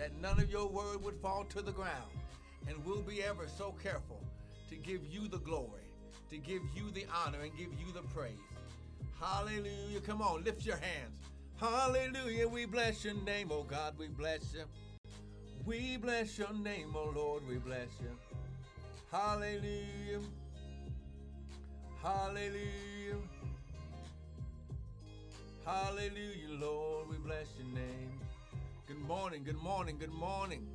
that none of your word would fall to the ground. And we'll be ever so careful to give you the glory, to give you the honor, and give you the praise. Hallelujah. Come on, lift your hands. Hallelujah. We bless your name, oh God. We bless you. We bless your name, oh Lord. We bless you. Hallelujah. Hallelujah. Hallelujah, Lord. We bless your name. Good morning. Good morning. Good morning.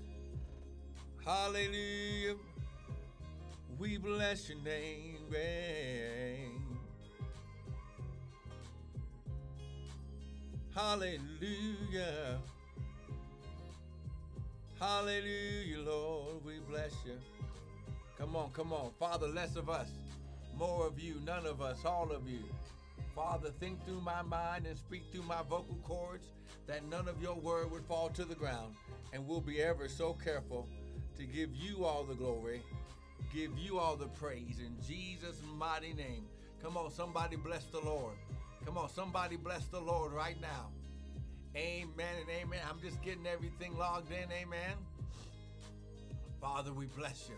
Hallelujah. We bless your name. Hallelujah. Hallelujah, Lord, we bless you. Come on, come on. Father, less of us, more of you, none of us, all of you. Father, think through my mind and speak through my vocal cords that none of your word would fall to the ground. And we'll be ever so careful to give you all the glory, give you all the praise in Jesus' mighty name. Come on, somebody bless the Lord. Come on, somebody bless the Lord right now. Amen and amen. I'm just getting everything logged in. Amen. Father, we bless you.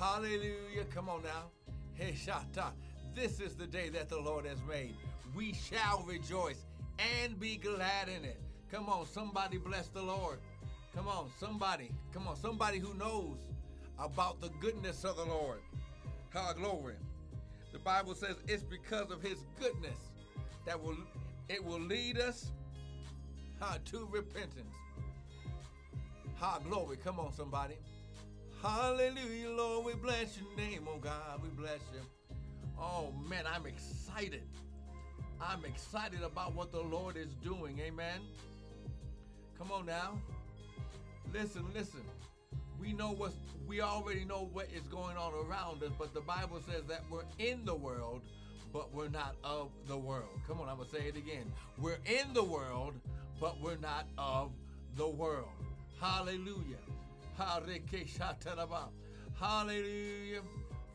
Hallelujah. Come on now. Hey, Shatta. This is the day that the Lord has made. We shall rejoice and be glad in it. Come on, somebody bless the Lord. Come on, somebody. Come on, somebody who knows about the goodness of the Lord. Our glory. The Bible says it's because of his goodness that it will lead us to repentance. High glory. Come on, somebody. Hallelujah, Lord. We bless your name, oh God. We bless you. Oh, man, I'm excited. I'm excited about what the Lord is doing. Amen. Come on now. Listen. We already know what is going on around us, but the Bible says that we're in the world, but we're not of the world. Come on, I'm going to say it again. We're in the world, but we're not of the world. Hallelujah. Hallelujah.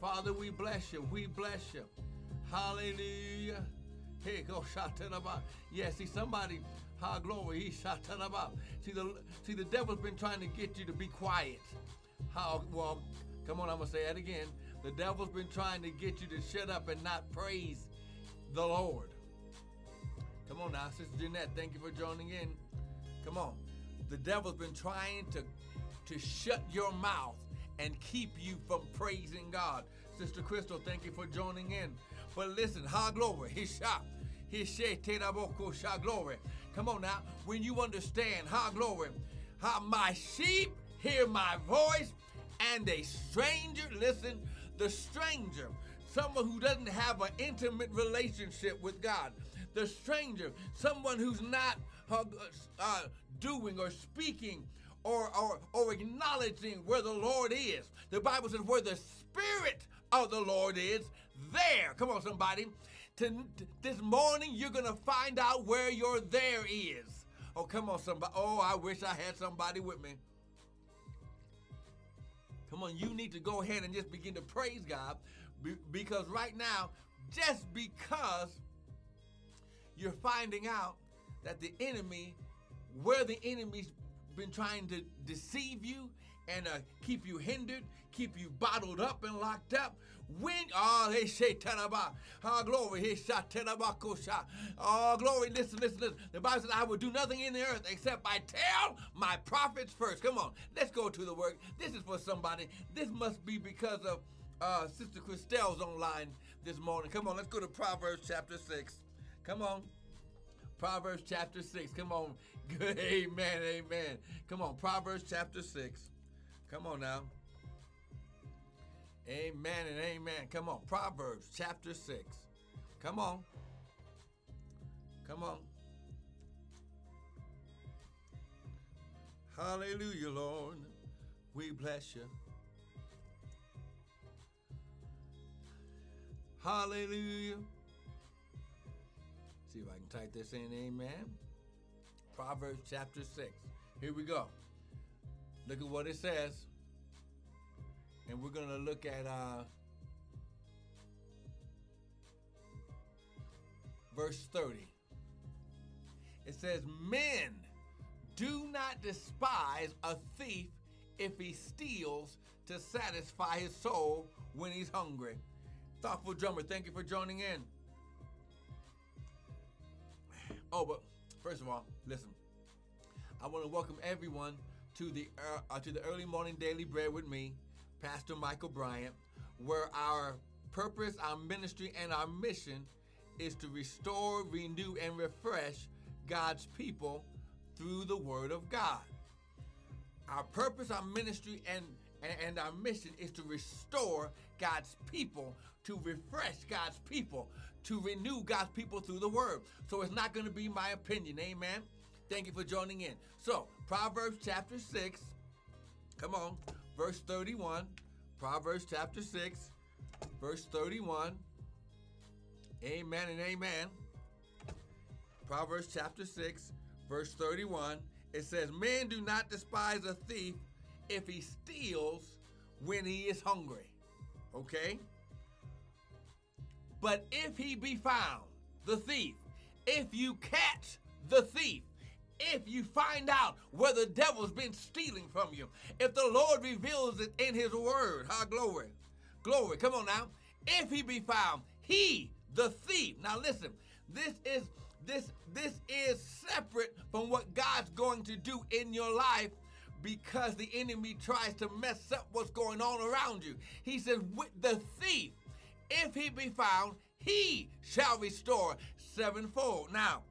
Father, we bless you. We bless you. Hallelujah. Hey, go shatanaba. Yeah, see somebody, ha glory, he shatanaba. See the devil's been trying to get you to be quiet. Well, come on, I'm gonna say that again. The devil's been trying to get you to shut up and not praise the Lord. Come on now, Sister Jeanette, thank you for joining in. Come on. The devil's been trying to shut your mouth and keep you from praising God. Sister Crystal, thank you for joining in. But listen, ha glory, Hisha glory. Come on now, when you understand, ha glory, ha my sheep hear my voice, and a stranger, listen, the stranger, someone who doesn't have an intimate relationship with God. The stranger, someone who's not doing or speaking or acknowledging where the Lord is. The Bible says where the Spirit of the Lord is, there. Come on, somebody. This morning, you're going to find out where your there is. Oh, come on, somebody. Oh, I wish I had somebody with me. Come on, you need to go ahead and just begin to praise God, because right now, just because you're finding out that the enemy's been trying to deceive you and keep you hindered, keep you bottled up and locked up. Glory, listen. The Bible says, I will do nothing in the earth except I tell my prophets first. Come on, let's go to the work. This is for somebody. This must be because of Sister Christelle's online this morning. Come on, let's go to Proverbs chapter 6. Come on. Proverbs chapter 6. Come on. Good. Amen. Amen. Come on. Proverbs chapter 6. Come on now. Amen and amen. Come on. Proverbs chapter 6. Come on. Come on. Hallelujah, Lord. We bless you. Hallelujah. See if I can type this in, amen. Proverbs chapter 6. Here we go. Look at what it says. And we're going to look at verse 30. It says, men Do not despise a thief if he steals to satisfy his soul when he's hungry. Thoughtful Drummer, thank you for joining in. Oh, but first of all, listen. I want to welcome everyone to the Early Morning Daily Bread with me, Pastor Michael Bryant, where our purpose, our ministry, and our mission is to restore, renew, and refresh God's people through the Word of God. Our purpose, our ministry, and our mission is to restore God's people, to refresh God's people, to renew God's people through the Word. So it's not going to be my opinion, amen? Thank you for joining in. So, Proverbs chapter 6, come on, verse 31. Proverbs chapter 6, verse 31. Amen and amen. Proverbs chapter 6, verse 31. It says, "Men do not despise a thief if he steals when he is hungry." Okay? "But if he be found, the thief," if you catch the thief, if you find out where the devil's been stealing from you, if the Lord reveals it in his word, huh? Glory. Glory. Come on now. If he be found, he, the thief. Now listen, this is separate from what God's going to do in your life, because the enemy tries to mess up what's going on around you. He says, with the thief, if he be found, he shall restore sevenfold. Now,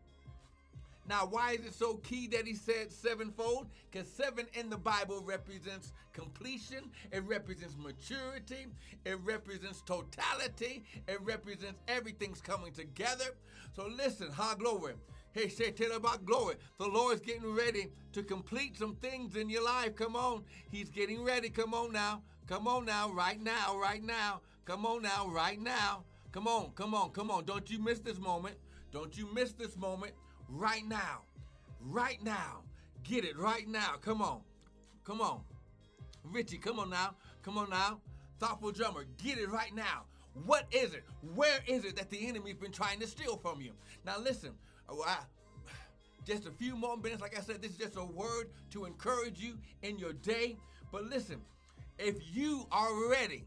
why is it so key that he said sevenfold? Because seven in the Bible represents completion. It represents maturity. It represents totality. It represents everything's coming together. So listen, ha, glory. Hey, say, tell about glory. The Lord's getting ready to complete some things in your life. Come on. He's getting ready. Come on now. Come on now. Right now. Right now. Come on now. Right now. Come on. Come on. Come on. Don't you miss this moment. Don't you miss this moment. Right now. Right now. Get it right now. Come on. Come on. Richie, come on now. Come on now. Thoughtful Drummer, get it right now. What is it? Where is it that the enemy's been trying to steal from you? Now listen, just a few more minutes. Like I said, this is just a word to encourage you in your day. But listen, if you are ready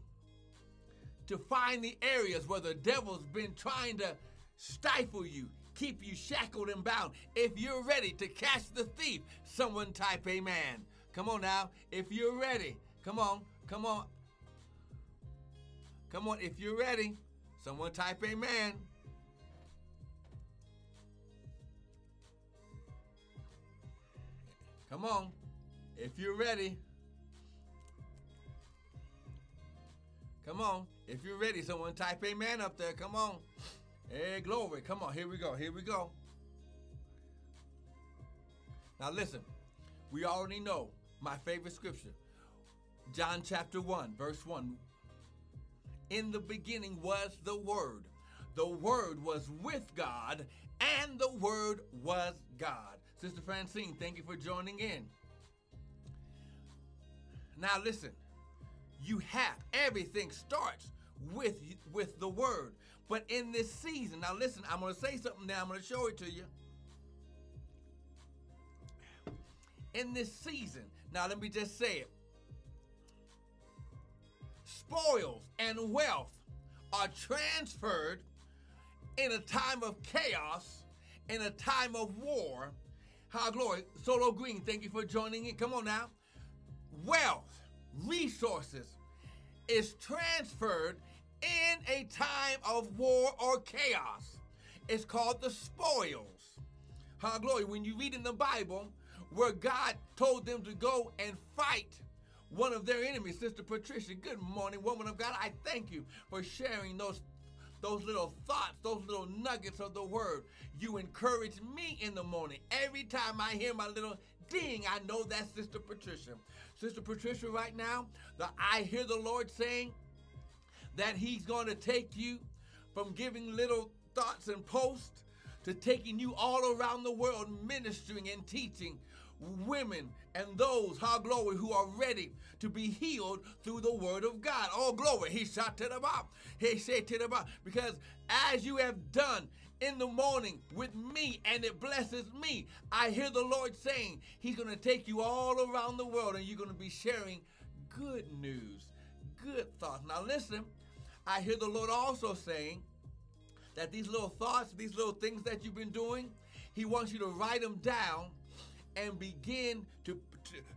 to find the areas where the devil's been trying to stifle you, keep you shackled and bound. If you're ready to catch the thief, someone type amen. Come on now. If you're ready. Come on. Come on. Come on. If you're ready, someone type amen. Come on. If you're ready. Come on. If you're ready, someone type amen up there. Come on. Hey, glory. Come on. Here we go. Here we go. Now listen, we already know my favorite scripture. John chapter 1, verse 1. "In the beginning was the Word. The Word was with God, and the Word was God." Sister Francine, thank you for joining in. Now listen, you have, everything starts with the Word. But in this season, now listen, I'm going to say something now. I'm going to show it to you. In this season, now let me just say it. Spoils and wealth are transferred in a time of chaos, in a time of war. How glory. Solo Green, thank you for joining in. Come on now. Wealth, resources is transferred in a time of war or chaos. It's called the spoils. How glory. When you read in the Bible where God told them to go and fight one of their enemies. Sister Patricia, good morning, woman of God. I thank you for sharing those little thoughts, those little nuggets of the word. You encourage me in the morning. Every time I hear my little ding, I know that's Sister Patricia. Sister Patricia, right now, I hear the Lord saying that he's going to take you from giving little thoughts and posts to taking you all around the world ministering and teaching women and those, how glory, who are ready to be healed through the word of God. Oh, glory. He shouted about. He said about. Because as you have done in the morning with me, and it blesses me. I hear the Lord saying he's going to take you all around the world, and you're going to be sharing good news, good thoughts. Now listen, I hear the Lord also saying that these little thoughts, these little things that you've been doing, he wants you to write them down and begin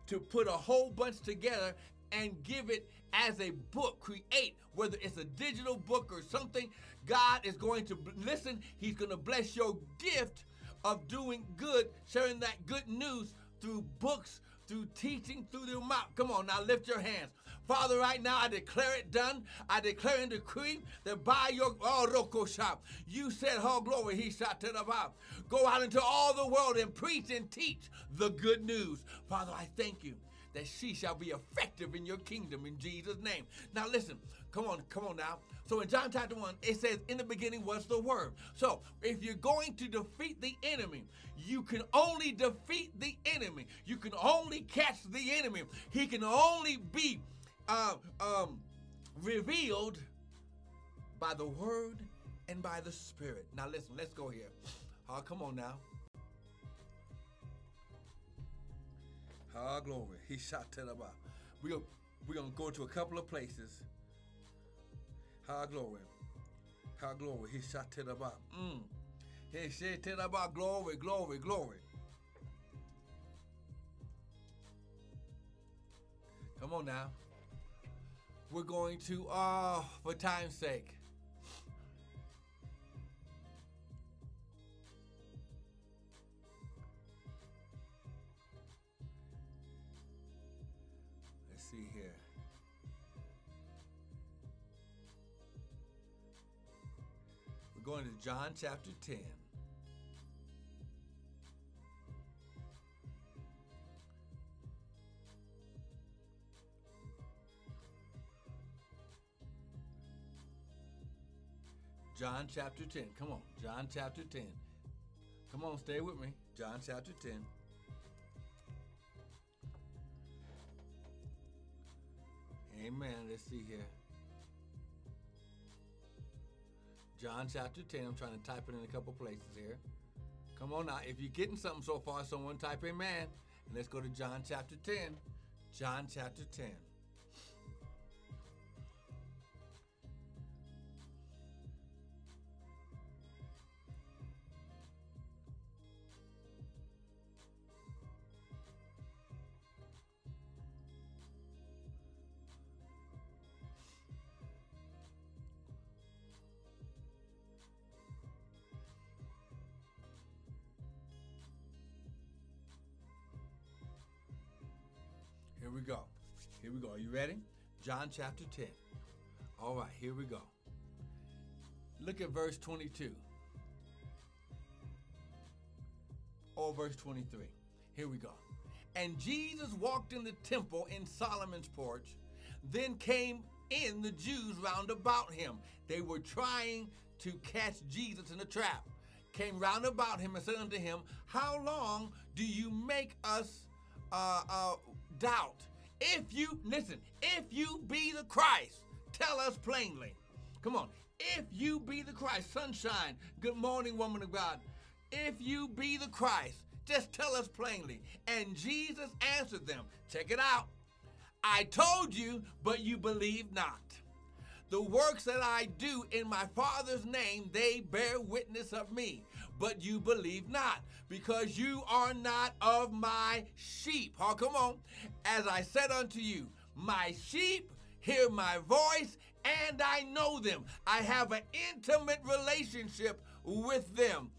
to put a whole bunch together and give it as a book. Create, whether it's a digital book or something. God is going to, listen, he's going to bless your gift of doing good, sharing that good news through books, through teaching, through the mouth. Come on, now lift your hands. Father, right now, I declare it done. I declare and decree that by your, you said, oh, glory, he shot to the Bible. Go out into all the world and preach and teach the good news. Father, I thank you that she shall be effective in your kingdom in Jesus' name. Now listen, come on now. So in John chapter 1, it says, in the beginning was the Word. So if you're going to defeat the enemy, you can only defeat the enemy. You can only catch the enemy. He can only be revealed by the Word and by the Spirit. Now listen, let's go here. Come on now. Oh, glory. He shot to the Bible. We're going to go to a couple of places. How glory. How glory. He shot to the Bible. He shot to the Bible. Glory, glory, glory. Come on now. We're going to, for time's sake. See here. We're going to John chapter 10. John chapter 10. Come on. John chapter 10. Come on, stay with me. John chapter 10. Amen. Let's see here. John chapter 10. I'm trying to type it in a couple places here. Come on now. If you're getting something so far, someone type amen. And let's go to John chapter 10. John chapter 10. Here we go. Here we go. Are you ready? John chapter 10. All right, here we go. Look at verse 22. Or verse 23. Here we go. And Jesus walked in the temple in Solomon's porch. Then came in the Jews round about him. They were trying to catch Jesus in a trap. Came round about him and said unto him, how long do you make us doubt? If you be the Christ, tell us plainly. Come on. If you be the Christ, sunshine, good morning, woman of God. If you be the Christ, just tell us plainly. And Jesus answered them. Check it out. I told you, but you believe not. The works that I do in my Father's name, they bear witness of me. But you believe not, because you are not of my sheep. Oh, come on. As I said unto you, my sheep hear my voice, and I know them. I have an intimate relationship with them.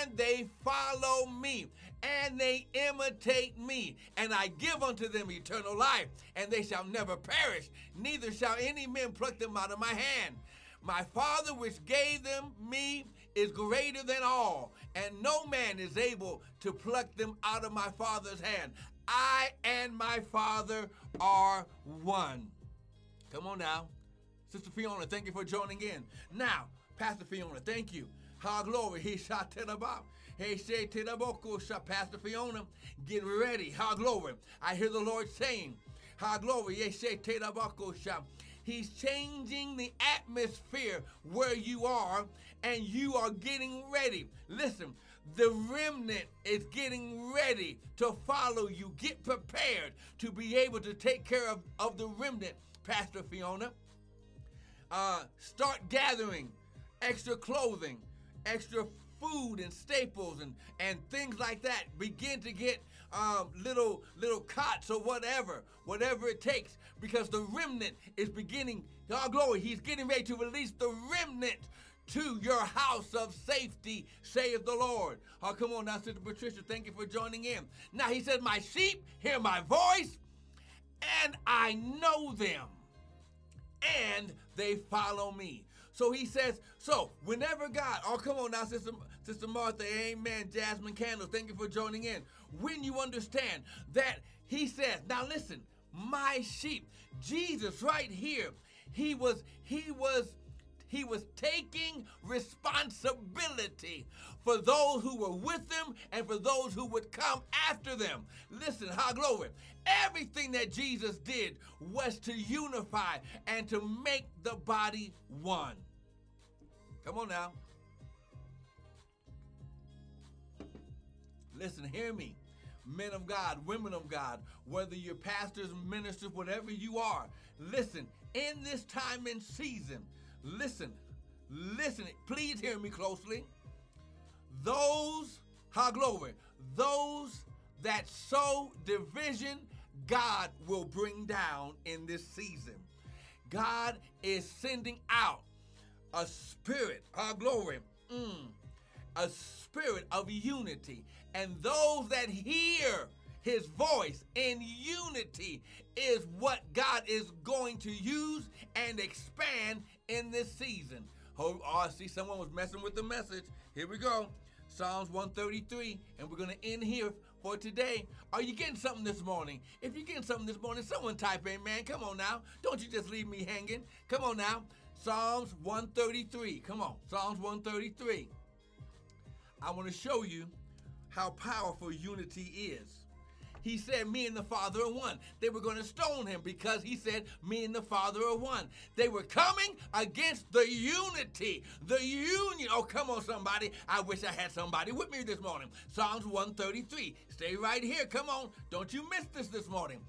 And they follow me, and they imitate me, and I give unto them eternal life, and they shall never perish, neither shall any man pluck them out of my hand. My Father which gave them me is greater than all, and no man is able to pluck them out of my Father's hand. I and my Father are one. Come on now. Sister Fiona, thank you for joining in. Now, Pastor Fiona, thank you. How glory, he shot to the Bible. He said to the vocal shop, Pastor Fiona, get ready. How glory. I hear the Lord saying, how glory, he said to the vocal shop. He's changing the atmosphere where you are, and you are getting ready. Listen, the remnant is getting ready to follow you. Get prepared to be able to take care of the remnant, Pastor Fiona. Start gathering extra clothing, extra food and staples and things like that. Begin to get little cots or whatever it takes, because the remnant is beginning, God glory, he's getting ready to release the remnant to your house of safety, saith the Lord. Oh, come on now, Sister Patricia, thank you for joining in. Now he says, my sheep hear my voice, and I know them, and they follow me. So he says, so whenever God, oh, come on now, Sister Martha, amen, Jasmine Candle, thank you for joining in. When you understand that he says, now listen, my sheep, Jesus right here, he was taking responsibility for those who were with them and for those who would come after them. Listen, high glory. Everything that Jesus did was to unify and to make the body one. Come on now. Listen, hear me. Men of God, women of God, whether you're pastors, ministers, whatever you are, listen, in this time and season, listen, please hear me closely. Those, high glory, those that sow division, God will bring down in this season. God is sending out a spirit, high glory, a spirit of unity. And those that hear his voice in unity is what God is going to use and expand in this season. Oh, I see someone was messing with the message. Here we go. Psalms 133, and we're going to end here for today. Are you getting something this morning? If you're getting something this morning, someone type in, man. Come on now. Don't you just leave me hanging. Come on now. Psalms 133. Come on. Psalms 133. I want to show you how powerful unity is. He said, me and the Father are one. They were going to stone him because he said, me and the Father are one. They were coming against the unity, the union. Oh, come on, somebody. I wish I had somebody with me this morning. Psalms 133. Stay right here. Come on. Don't you miss this morning.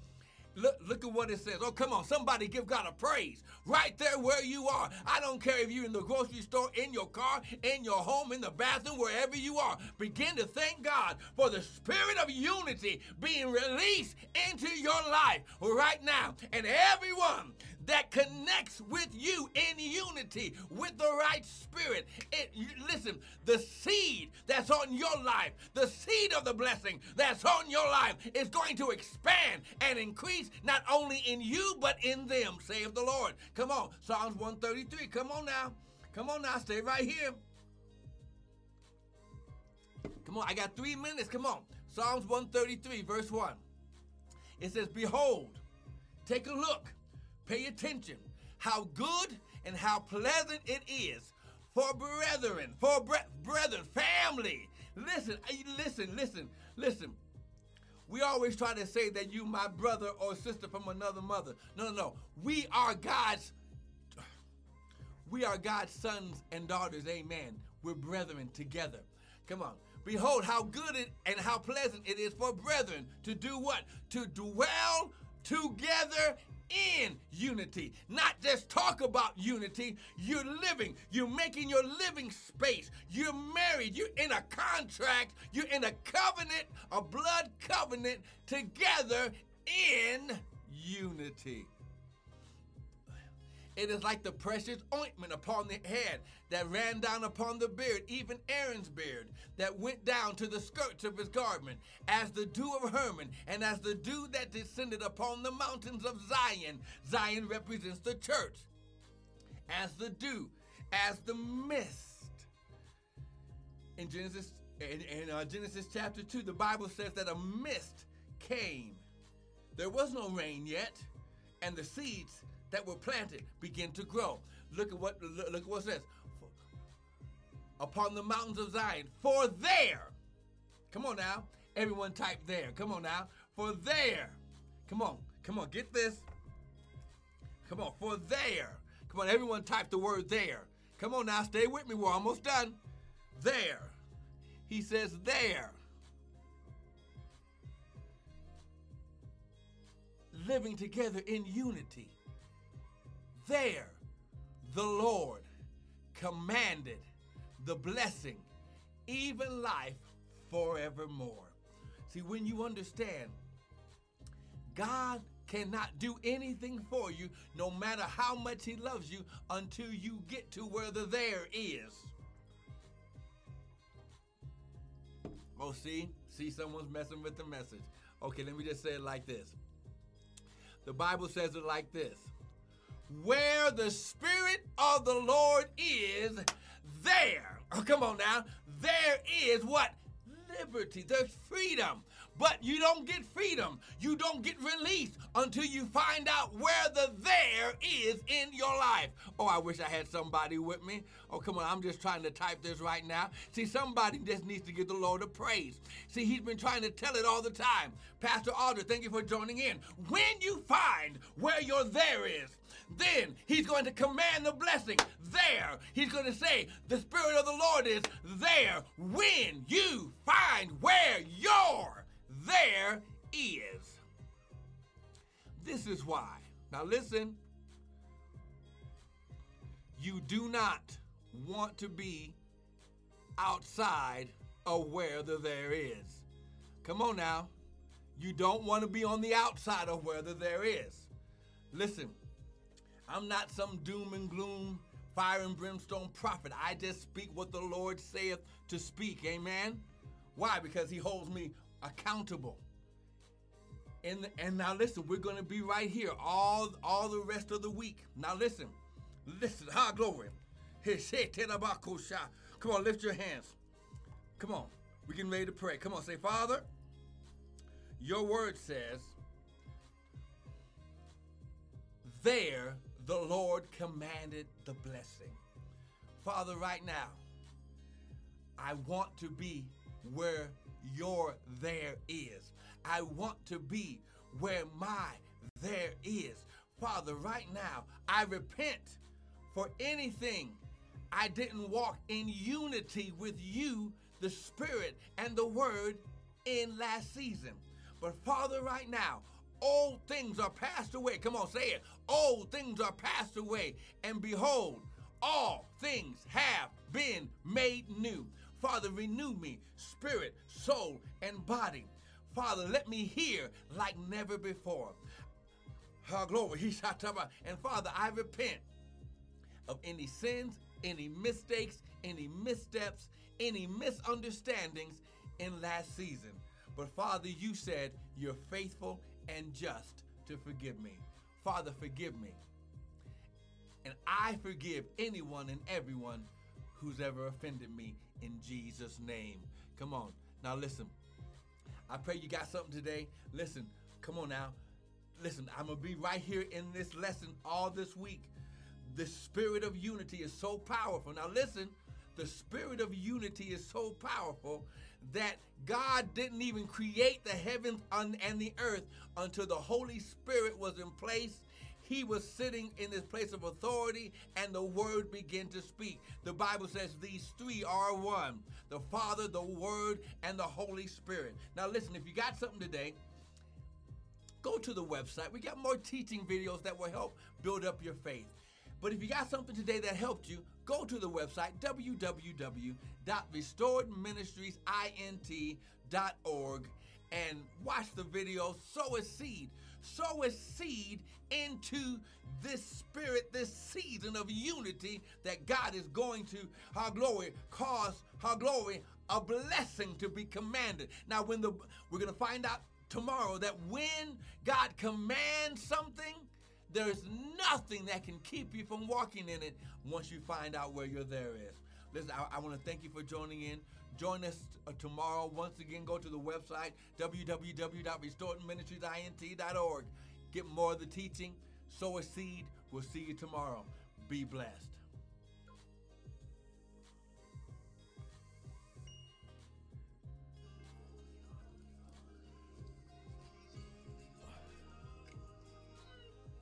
Look at what it says. Oh, come on. Somebody give God a praise right there where you are. I don't care if you're in the grocery store, in your car, in your home, in the bathroom, wherever you are. Begin to thank God for the spirit of unity being released into your life right now. And everyone that connects with you in unity with the right spirit. Listen, the seed that's on your life, the seed of the blessing that's on your life is going to expand and increase not only in you but in them, saith the Lord. Come on, Psalms 133. Come on now. Come on now. Stay right here. Come on. I got 3 minutes. Come on. Psalms 133, verse 1. It says, behold, take a look. Pay attention how good and how pleasant it is for brethren, family. Listen. We always try to say that you my brother or sister from another mother. No. We are God's sons and daughters. Amen. We're brethren together. Come on. Behold how good and how pleasant it is for brethren to do what? To dwell together in unity. Not just talk about unity. You're living. You're making your living space. You're married. You're in a contract. You're in a covenant, a blood covenant together in unity. It is like the precious ointment upon the head that ran down upon the beard, even Aaron's beard, that went down to the skirts of his garment, as the dew of Hermon, and as the dew that descended upon the mountains of Zion. Zion represents the church. As the dew, as the mist. In Genesis chapter 2, the Bible says that a mist came. There was no rain yet, and the seeds that were planted begin to grow. Look at what it says. Upon the mountains of Zion, for there. Come on now. Everyone type there. Come on now. For there. Come on. Get this. Come on, for there. Come on, everyone type the word there. Come on now, stay with me. We're almost done. There. He says there. Living together in unity. There, the Lord commanded the blessing, even life forevermore. See, when you understand, God cannot do anything for you, no matter how much He loves you, until you get to where the there is. Oh, see, someone's messing with the message. Okay, let me just say it like this. The Bible says it like this. Where the Spirit of the Lord is, there, oh, come on now, there is what? Liberty. There's freedom. But you don't get freedom. You don't get released until you find out where the there is in your life. Oh, I wish I had somebody with me. Oh, come on. I'm just trying to type this right now. See, somebody just needs to give the Lord a praise. See, he's been trying to tell it all the time. Pastor Aldridge, thank you for joining in. When you find where your there is, then he's going to command the blessing there. He's going to say, the Spirit of the Lord is there when you find where your there is. This is why. Now listen. You do not want to be outside of where the there is. Come on now. You don't want to be on the outside of where the there is. Listen. I'm not some doom and gloom, fire and brimstone prophet. I just speak what the Lord saith to speak. Amen? Why? Because He holds me accountable. And now listen, we're going to be right here all the rest of the week. Now listen, high glory. Come on, lift your hands. Come on, we're getting ready to pray. Come on, say, Father, your word says, there the Lord commanded the blessing. Father, right now, I want to be where your there is. I want to be where my there is. Father, right now, I repent for anything I didn't walk in unity with you, the Spirit, and the Word in last season. But Father, right now, old things are passed away. Come on, say it. Old things are passed away, and behold, all things have been made new. Father, renew me, spirit, soul, and body. Father, let me hear like never before. Glory. And Father, I repent of any sins, any mistakes, any missteps, any misunderstandings in last season. But Father, you said you're faithful and just to forgive me. Father, forgive me. And I forgive anyone and everyone who's ever offended me in Jesus' name. Come on. Now listen. I pray you got something today. Listen. Come on now. Listen, I'm going to be right here in this lesson all this week. The spirit of unity is so powerful. Now listen. The spirit of unity is so powerful that God didn't even create the heavens and the earth until the Holy Spirit was in place. He was sitting in this place of authority, and the Word began to speak. The Bible says these three are one: the Father, the Word, and the Holy Spirit. Now listen, if you got something today, go to the website. We got more teaching videos that will help build up your faith. But if you got something today that helped you, go to the website, www.restoredministriesint.org. And watch the video, sow a seed into this spirit, this season of unity that God is going to, her glory, cause her glory, a blessing to be commanded. Now, we're going to find out tomorrow that when God commands something, there's nothing that can keep you from walking in it once you find out where your there is. Listen, I want to thank you for joining in. Join us tomorrow. Once again, go to the website, www.restoredministriesint.org. Get more of the teaching. Sow a seed. We'll see you tomorrow. Be blessed.